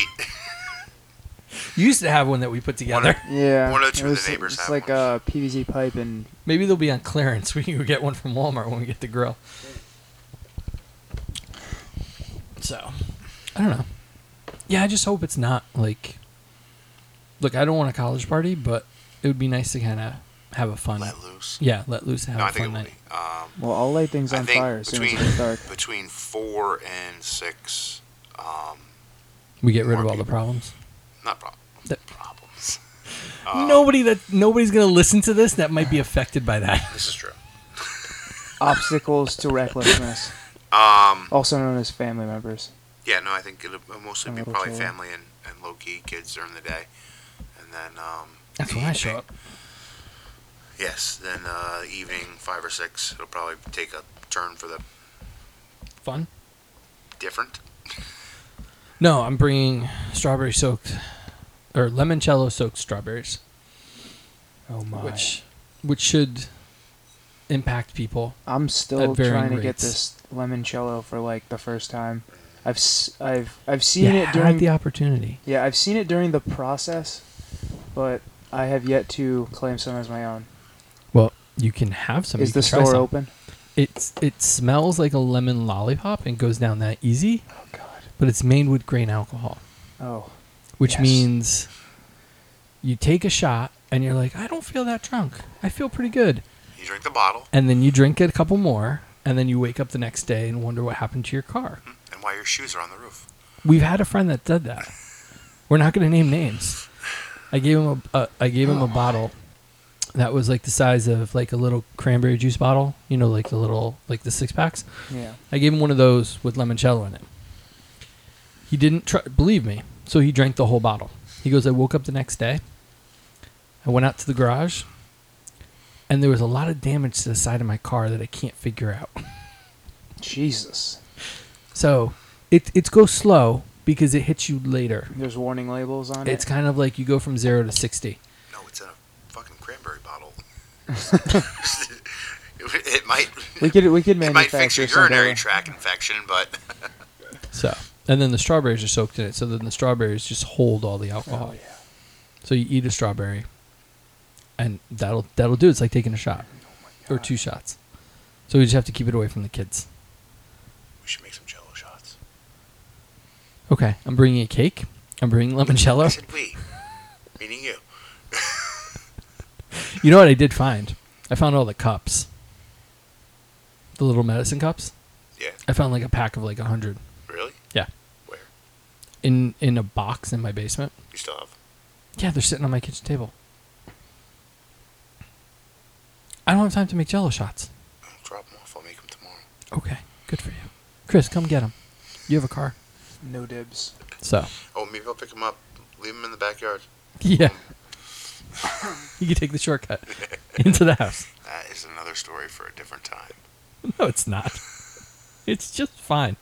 You used to have one that we put together. One of the two of the neighbors. It's like a PVC pipe, and maybe they'll be on clearance. We can go get one from Walmart when we get the grill. So, I don't know. Yeah, I just hope it's not like. Look, I don't want a college party, but it would be nice to kind of have a fun night. Let loose. Yeah, let loose and have a fun night. Well, I'll light things on fire as soon as it's dark. Between 4 and 6... we get rid of all the problems? Not problems. Nobody's going to listen to this that might be affected by that. This is true. Obstacles to recklessness. Also known as family members. Yeah, no, I think it'll mostly be probably child. Family and low-key kids during the day. Then, that's when I show up. Yes, then evening 5 or 6, it'll probably take a turn for the fun. Different. No, I'm bringing strawberry soaked or limoncello soaked strawberries. Oh my! Which should impact people. I'm still trying to get this limoncello for like the first time. I've seen it during the opportunity. Yeah, I've seen it during the process. But I have yet to claim some as my own. Well, you can have some. Is the store open? It smells like a lemon lollipop and goes down that easy. Oh, God. But it's made with grain alcohol. Oh. Which means you take a shot and you're like, I don't feel that drunk. I feel pretty good. You drink the bottle. And then you drink it a couple more. And then you wake up the next day and wonder what happened to your car. And why your shoes are on the roof. We've had a friend that did that. We're not going to name names. I gave him a bottle that was like the size of like a little cranberry juice bottle, you know, like the little the 6-packs. Yeah. I gave him one of those with limoncello in it. He didn't believe me, so he drank the whole bottle. He goes, I woke up the next day. I went out to the garage, and there was a lot of damage to the side of my car that I can't figure out. Jesus. So it's go slow. Because it hits you later. There's warning labels on it. It's kind of like you go from 0 to 60. No, it's in a fucking cranberry bottle. It might. We could manufacture. It might fix your urinary tract infection, but. So, and then the strawberries are soaked in it, so then the strawberries just hold all the alcohol. Oh, yeah. So you eat a strawberry, And that'll do. It's like taking a shot or two shots. So we just have to keep it away from the kids. We should make some jello shots. Okay, I'm bringing a cake. I'm bringing limoncello. I said we. Meaning you. You know what I did find? I found all the cups. The little medicine cups. Yeah. I found like a pack of like 100. Really? Yeah. Where? In a box in my basement. You still have them? Yeah, they're sitting on my kitchen table. I don't have time to make jello shots. I'll drop them off. I'll make them tomorrow. Okay. Good for you. Chris, come get them. You have a car. No dibs. So. Oh, maybe I'll pick them up. Leave them in the backyard. Yeah. You can take the shortcut into the house. That is another story for a different time. No, it's not. It's just fine.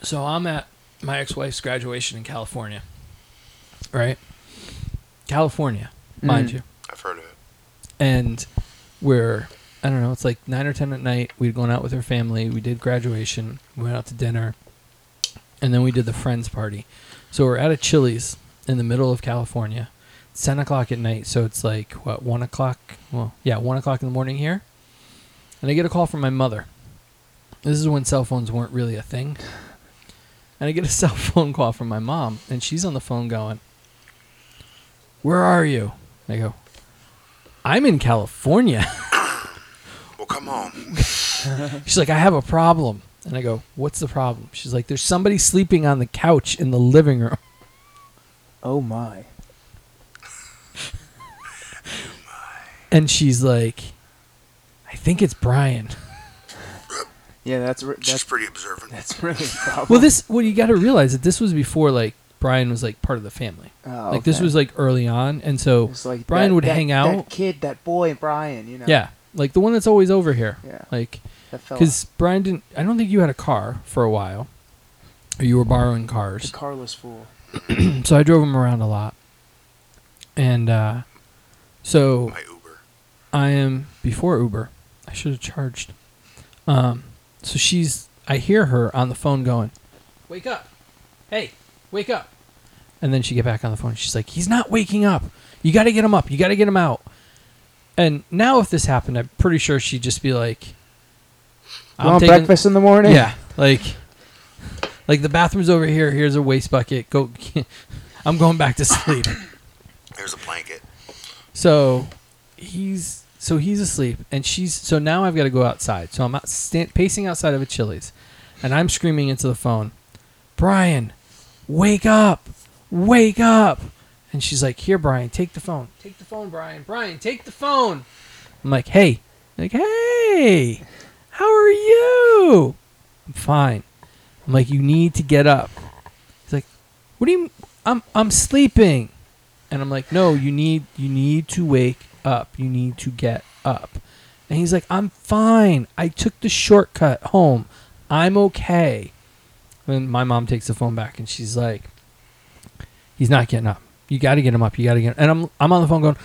So I'm at my ex-wife's graduation in California. Right? California, mind you. I've heard of it. And we're, I don't know, it's like 9 or 10 at night. We'd gone out with her family. We did graduation. We went out to dinner. And then we did the friends party. So we're at a Chili's in the middle of California. It's 10 o'clock at night. So it's like, what, 1 o'clock? Well, yeah, 1 o'clock in the morning here. And I get a call from my mother. This is when cell phones weren't really a thing. And I get a cell phone call from my mom. And she's on the phone going, "Where are you?" And I go, "I'm in California." Well, come on. She's like, "I have a problem." And I go, "What's the problem?" She's like, "There's somebody sleeping on the couch in the living room." Oh, my. And she's like, "I think it's Brian." Yeah, that's pretty observant. That's really a problem. Well, you got to realize that this was before, like, Brian was like part of the family. Oh, like, okay. This was like early on, and so like Brian would hang out. That kid, that boy, Brian, you know. Yeah, like the one that's always over here. Yeah, like because Brian didn't. I don't think you had a car for a while, or you were borrowing cars. The carless fool. So I drove him around a lot, and so my Uber. I am before Uber. I should have charged. So she's. I hear her on the phone going, "Wake up! Hey, wake up!" And then she get back on the phone. She's like, "He's not waking up. You got to get him up. You got to get him out." And now if this happened, I'm pretty sure she'd just be like, "I want breakfast in the morning." Yeah. Like the bathroom's over here. Here's a waste bucket. Go. I'm going back to sleep. Here's a blanket. So he's asleep and she's, so now I've got to go outside. So I'm out pacing outside of a Chili's and I'm screaming into the phone, "Brian, wake up! Wake up!" And she's like, "Here, Brian, take the phone. Take the phone, Brian. Brian, take the phone." I'm like, "Hey." I'm like, "Hey, how are you?" "I'm fine." I'm like, "You need to get up." He's like, "What do you mean? I'm sleeping." And I'm like, "No, you need to wake up. You need to get up." And he's like, "I'm fine. I took the shortcut home. I'm okay." Then my mom takes the phone back and she's like, "He's not getting up. You got to get him up. You got to get him." And I'm on the phone going,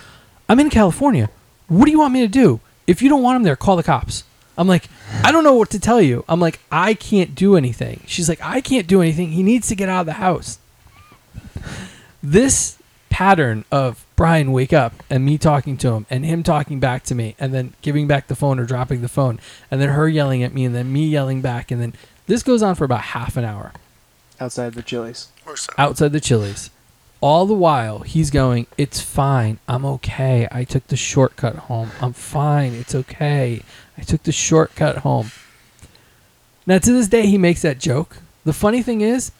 "I'm in California. What do you want me to do? If you don't want him there, call the cops." I'm like, "I don't know what to tell you." I'm like, "I can't do anything." She's like, "I can't do anything. He needs to get out of the house." This pattern of Brian, wake up, and me talking to him and him talking back to me and then giving back the phone or dropping the phone and then her yelling at me and then me yelling back and then... This goes on for about half an hour. Outside the Chili's. Outside the Chili's. All the while, he's going, "It's fine. I'm okay. I took the shortcut home. I'm fine. It's okay. I took the shortcut home." Now, to this day, he makes that joke. The funny thing is,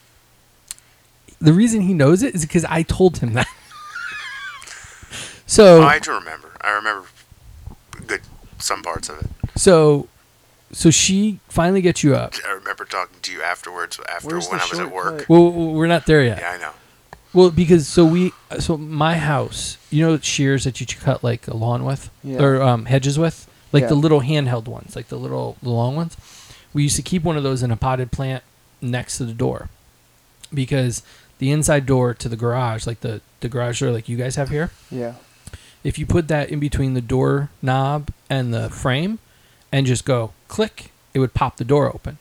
the reason he knows it is because I told him that. So I do remember. I remember good some parts of it. So she finally gets you up. I remember talking to you afterwards, when I was at work. Well, we're not there yet. Yeah, I know. Well, because so my house, you know, shears that you cut like a lawn with, yeah, or hedges with, like, yeah, the little handheld ones, like the long ones. We used to keep one of those in a potted plant next to the door, because the inside door to the garage, like the garage door, like you guys have here. Yeah. If you put that in between the door knob and the frame, and just go click, it would pop the door open.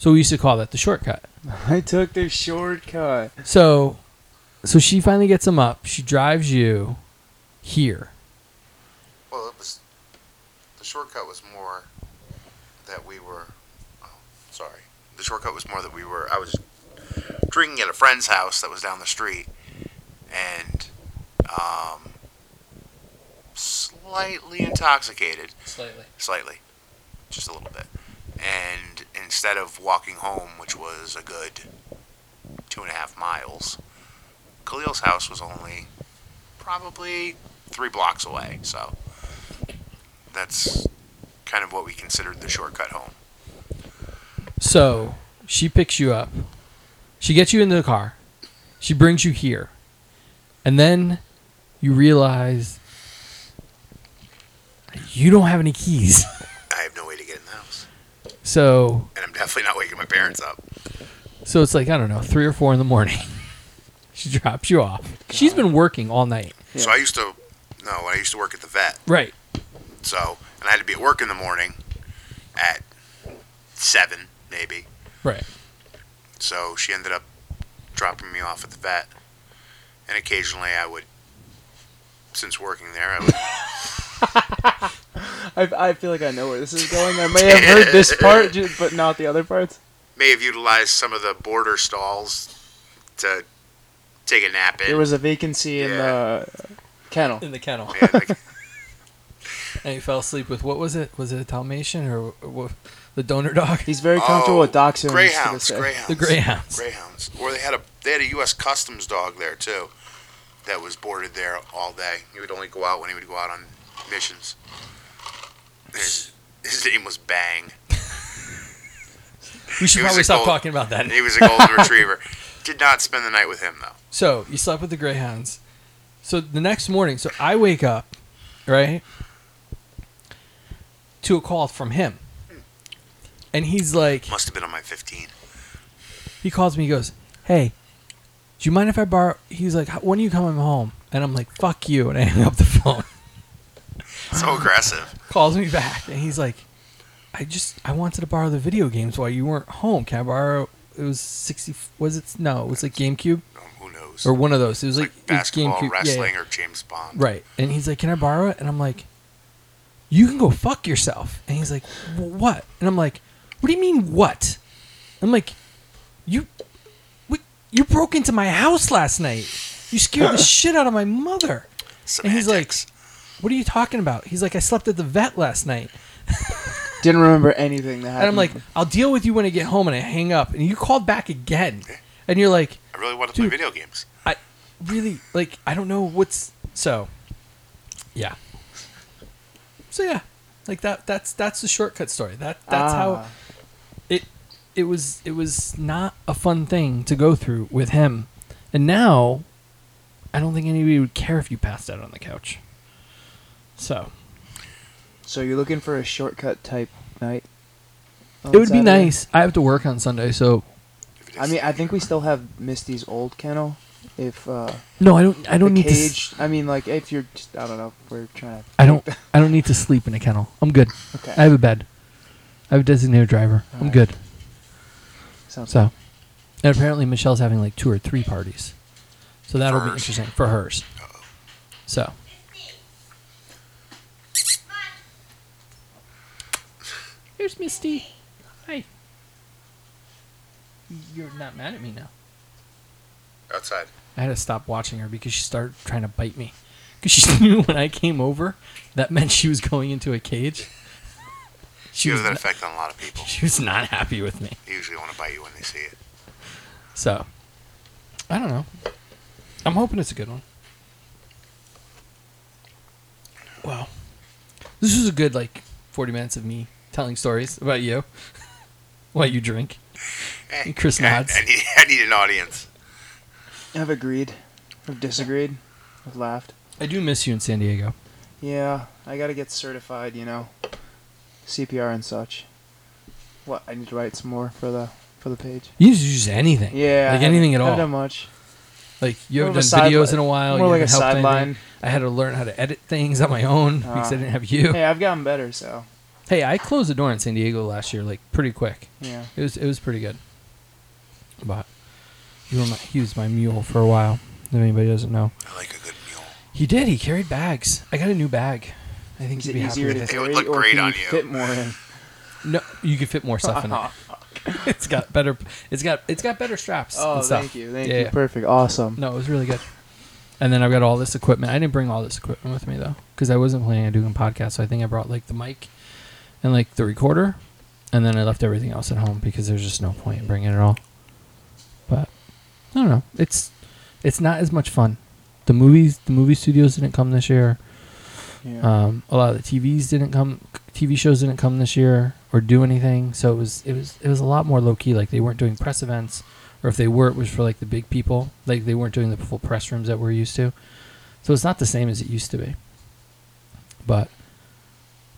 So we used to call that the shortcut. I took the shortcut. So So she finally gets him up. She drives you here. Well, it was the shortcut was more that we were. Oh, sorry. The shortcut was more that we were. I was drinking at a friend's house that was down the street, and slightly intoxicated. Slightly, just a little bit. And instead of walking home, which was a good 2.5 miles. Khalil's house was only probably 3 blocks away, so that's kind of what we considered the shortcut home. So she picks you up. She gets you into the car. She brings you here. And then you realize you don't have any keys. I have no way to get in the house. So, and I'm definitely not waking my parents up. So it's like, I don't know, 3 or 4 in the morning. She drops you off. She's been working all night. Yeah. So I used to work at the vet. Right. So, and I had to be at work in the morning at 7, maybe. Right. So she ended up dropping me off at the vet. And occasionally I would, since working there, I feel like I know where this is going. I may have heard this part, but not the other parts. May have utilized some of the border stalls to take a nap in. There was a vacancy in the kennel. In the kennel. Yeah, and he fell asleep with, what was it? Was it a Dalmatian or what, the donor dog? He's very comfortable with dachshunds. Greyhounds. The greyhounds. Greyhounds. Or they had a U.S. Customs dog there, too, that was boarded there all day. He would only go out when he would go out on missions. His name was Bang. We should probably stop talking about that. He was a golden retriever. Did not spend the night with him, though. So, you slept with the greyhounds. So, the next morning, so I wake up, right, to a call from him. And he's like... Must have been on my 15. He calls me, he goes, hey, do you mind if I borrow... He's like, when are you coming home? And I'm like, fuck you, and I hang up the phone. So aggressive. Calls me back, and he's like, I wanted to borrow the video games while you weren't home. Can I borrow... It was 60... Was it... No, it was like GameCube. Who knows? Or one of those. It was like basketball, GameCube. Wrestling, or James Bond. Right. And he's like, can I borrow it? And I'm like, you can go fuck yourself. And he's like, well, what? And I'm like, what do you mean, what? I'm like, you broke into my house last night. You scared the shit out of my mother. Semantics. And he's like, what are you talking about? He's like, I slept at the vet last night. Didn't remember anything that happened. And I'm like, I'll deal with you when I get home, and I hang up. And you called back again. And you're like... I really want to play video games. I really... Like, I don't know what's... So, yeah. So, yeah. Like, that's the shortcut story. That's how... It was not a fun thing to go through with him. And now, I don't think anybody would care if you passed out on the couch. So... So you're looking for a shortcut type night? It would be nice. I have to work on Sunday, so. I mean, I think we still have Misty's old kennel. If no, I don't need cage, to. I mean, like if you're, just, I don't know. We're trying to. I don't need to sleep in a kennel. I'm good. Okay. I have a bed. I have a designated driver. All I'm right. good. Sounds so. Good. And apparently Michelle's having like 2 or 3 parties, so that'll be interesting for hers. So. Here's Misty. Hi. You're not mad at me now. Outside. I had to stop watching her because she started trying to bite me. Because she knew when I came over, that meant she was going into a cage. She has an effect on a lot of people. She was not happy with me. They usually want to bite you when they see it. So, I don't know. I'm hoping it's a good one. Wow. This was a good, 40 minutes of me. Telling stories about you while you drink. And Chris nods. I need an audience. I've agreed. I've disagreed. I've laughed. I do miss you in San Diego. Yeah, I got to get certified, CPR and such. What? I need to write some more for the page. You need to use anything. Yeah. Anything at all. I haven't done much. You haven't done videos in a while. More like a sideline. I had to learn how to edit things on my own because I didn't have you. Hey, I've gotten better, so... Hey, I closed the door in San Diego last year, pretty quick. Yeah, it was pretty good. But he was my mule for a while. if anybody doesn't know. I like a good mule. He did. He carried bags. I got a new bag. I think he'd be easier to carry. It would look great on you. Fit more in. No, you could fit more stuff in it. It's got better straps. Oh, and stuff. Thank you. Perfect. Awesome. No, it was really good. And then I've got all this equipment. I didn't bring all this equipment with me though, because I wasn't planning on doing podcasts. So I think I brought like the mic and like the recorder, and then I left everything else at home because there's just no point in bringing it all. But I don't know. It's not as much fun. The movie studios didn't come this year. Yeah. A lot of the TVs didn't come. TV shows didn't come this year or do anything. So it was a lot more low key. Like they weren't doing press events, or if they were, it was for like the big people. Like they weren't doing the full press rooms that we're used to. So it's not the same as it used to be. But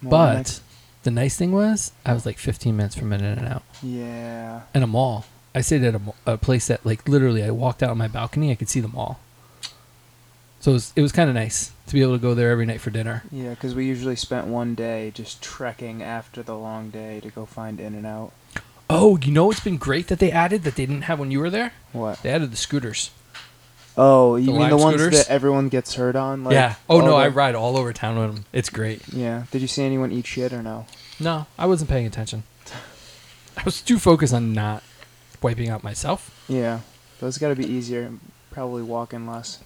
the nice thing was I was like 15 minutes from an In-N-Out. Yeah. And a mall. I stayed at a place that like literally I walked out on my balcony. I could see the mall. So it was kind of nice to be able to go there every night for dinner. Yeah, because we usually spent one day just trekking after the long day to go find In-N-Out. Oh, you know what's been great that they added that they didn't have when you were there? What? They added the scooters. Oh, you mean the ones scooters that everyone gets hurt on? Like, yeah. Oh, no, I ride all over town with them. It's great. Yeah. Did you see anyone eat shit or no? No, I wasn't paying attention. I was too focused on not wiping out myself. Yeah. Those got to be easier. Probably walking less.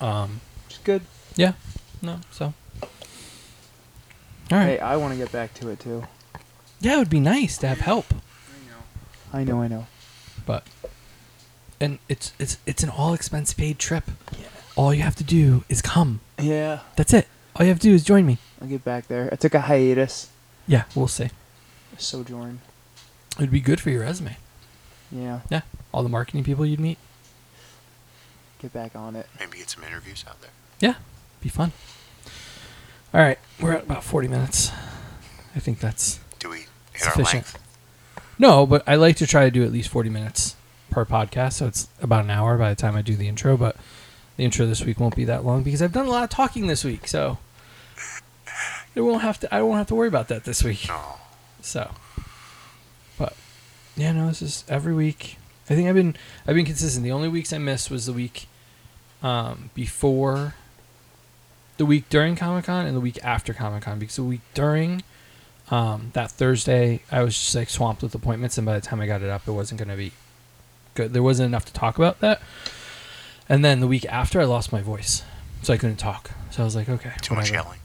Which is good. Yeah. No, so. All right. Hey, I want to get back to it, too. Yeah, it would be nice to have help. I know. But, and it's an all-expense paid trip. Yeah. All you have to do is come. Yeah. That's it. All you have to do is join me. I'll get back there. I took a hiatus. Yeah, we'll see. Sojourn. It would be good for your resume. Yeah. Yeah. All the marketing people you'd meet. Get back on it. Maybe get some interviews out there. Yeah, be fun. All right, we're at about 40 minutes. I think that's sufficient. No, but I like to try to do at least 40 minutes per podcast, so it's about an hour by the time I do the intro. But the intro this week won't be that long because I've done a lot of talking this week, so I won't have to worry about that this week. No. So, but yeah, no, this is every week. I think I've been consistent. The only weeks I missed was the week. Before the week during Comic-Con and the week after Comic-Con, because the week during that Thursday I was just like swamped with appointments, and by the time I got it up it wasn't going to be good. There wasn't enough to talk about that. And then the week after I lost my voice, so I couldn't talk. So I was like, okay. Too much yelling.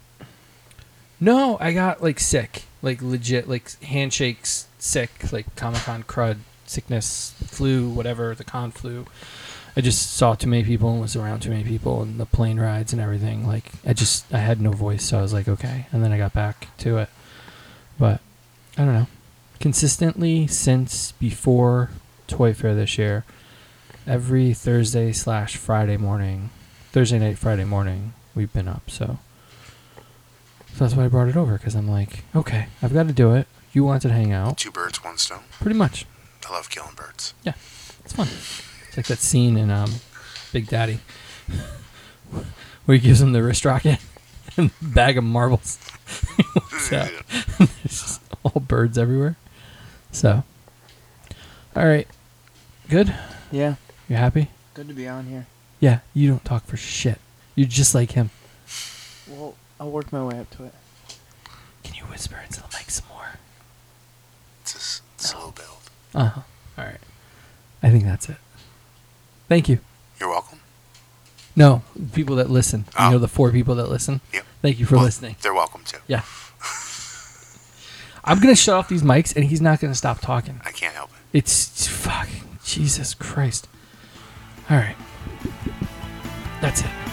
No, I got like sick, like legit, like handshakes sick, like Comic-Con crud, sickness, flu, whatever, the con flu. I just saw too many people and was around too many people and the plane rides and everything. Like, I had no voice, so I was like, okay. And then I got back to it. But, I don't know. Consistently since before Toy Fair this year, every Thursday night, Friday morning, we've been up. So that's why I brought it over, because I'm like, okay, I've got to do it. You wanted to hang out. Two birds, one stone. Pretty much. I love killing birds. Yeah, it's fun. Like that scene in Big Daddy where he gives him the wrist rocket and a bag of marbles. He walks out. There's just all birds everywhere. So, all right. Good? Yeah. You're happy? Good to be on here. Yeah, you don't talk for shit. You're just like him. Well, I'll work my way up to it. Can you whisper into the mic some more? It's a slow build. Uh-huh. All right. I think that's it. Thank you. You're welcome. No, people that listen. Oh. You know, the 4 people that listen? Yep. Thank you for listening. They're welcome, too. Yeah. I'm going to shut off these mics, and he's not going to stop talking. I can't help it. It's fucking Jesus Christ. All right. That's it.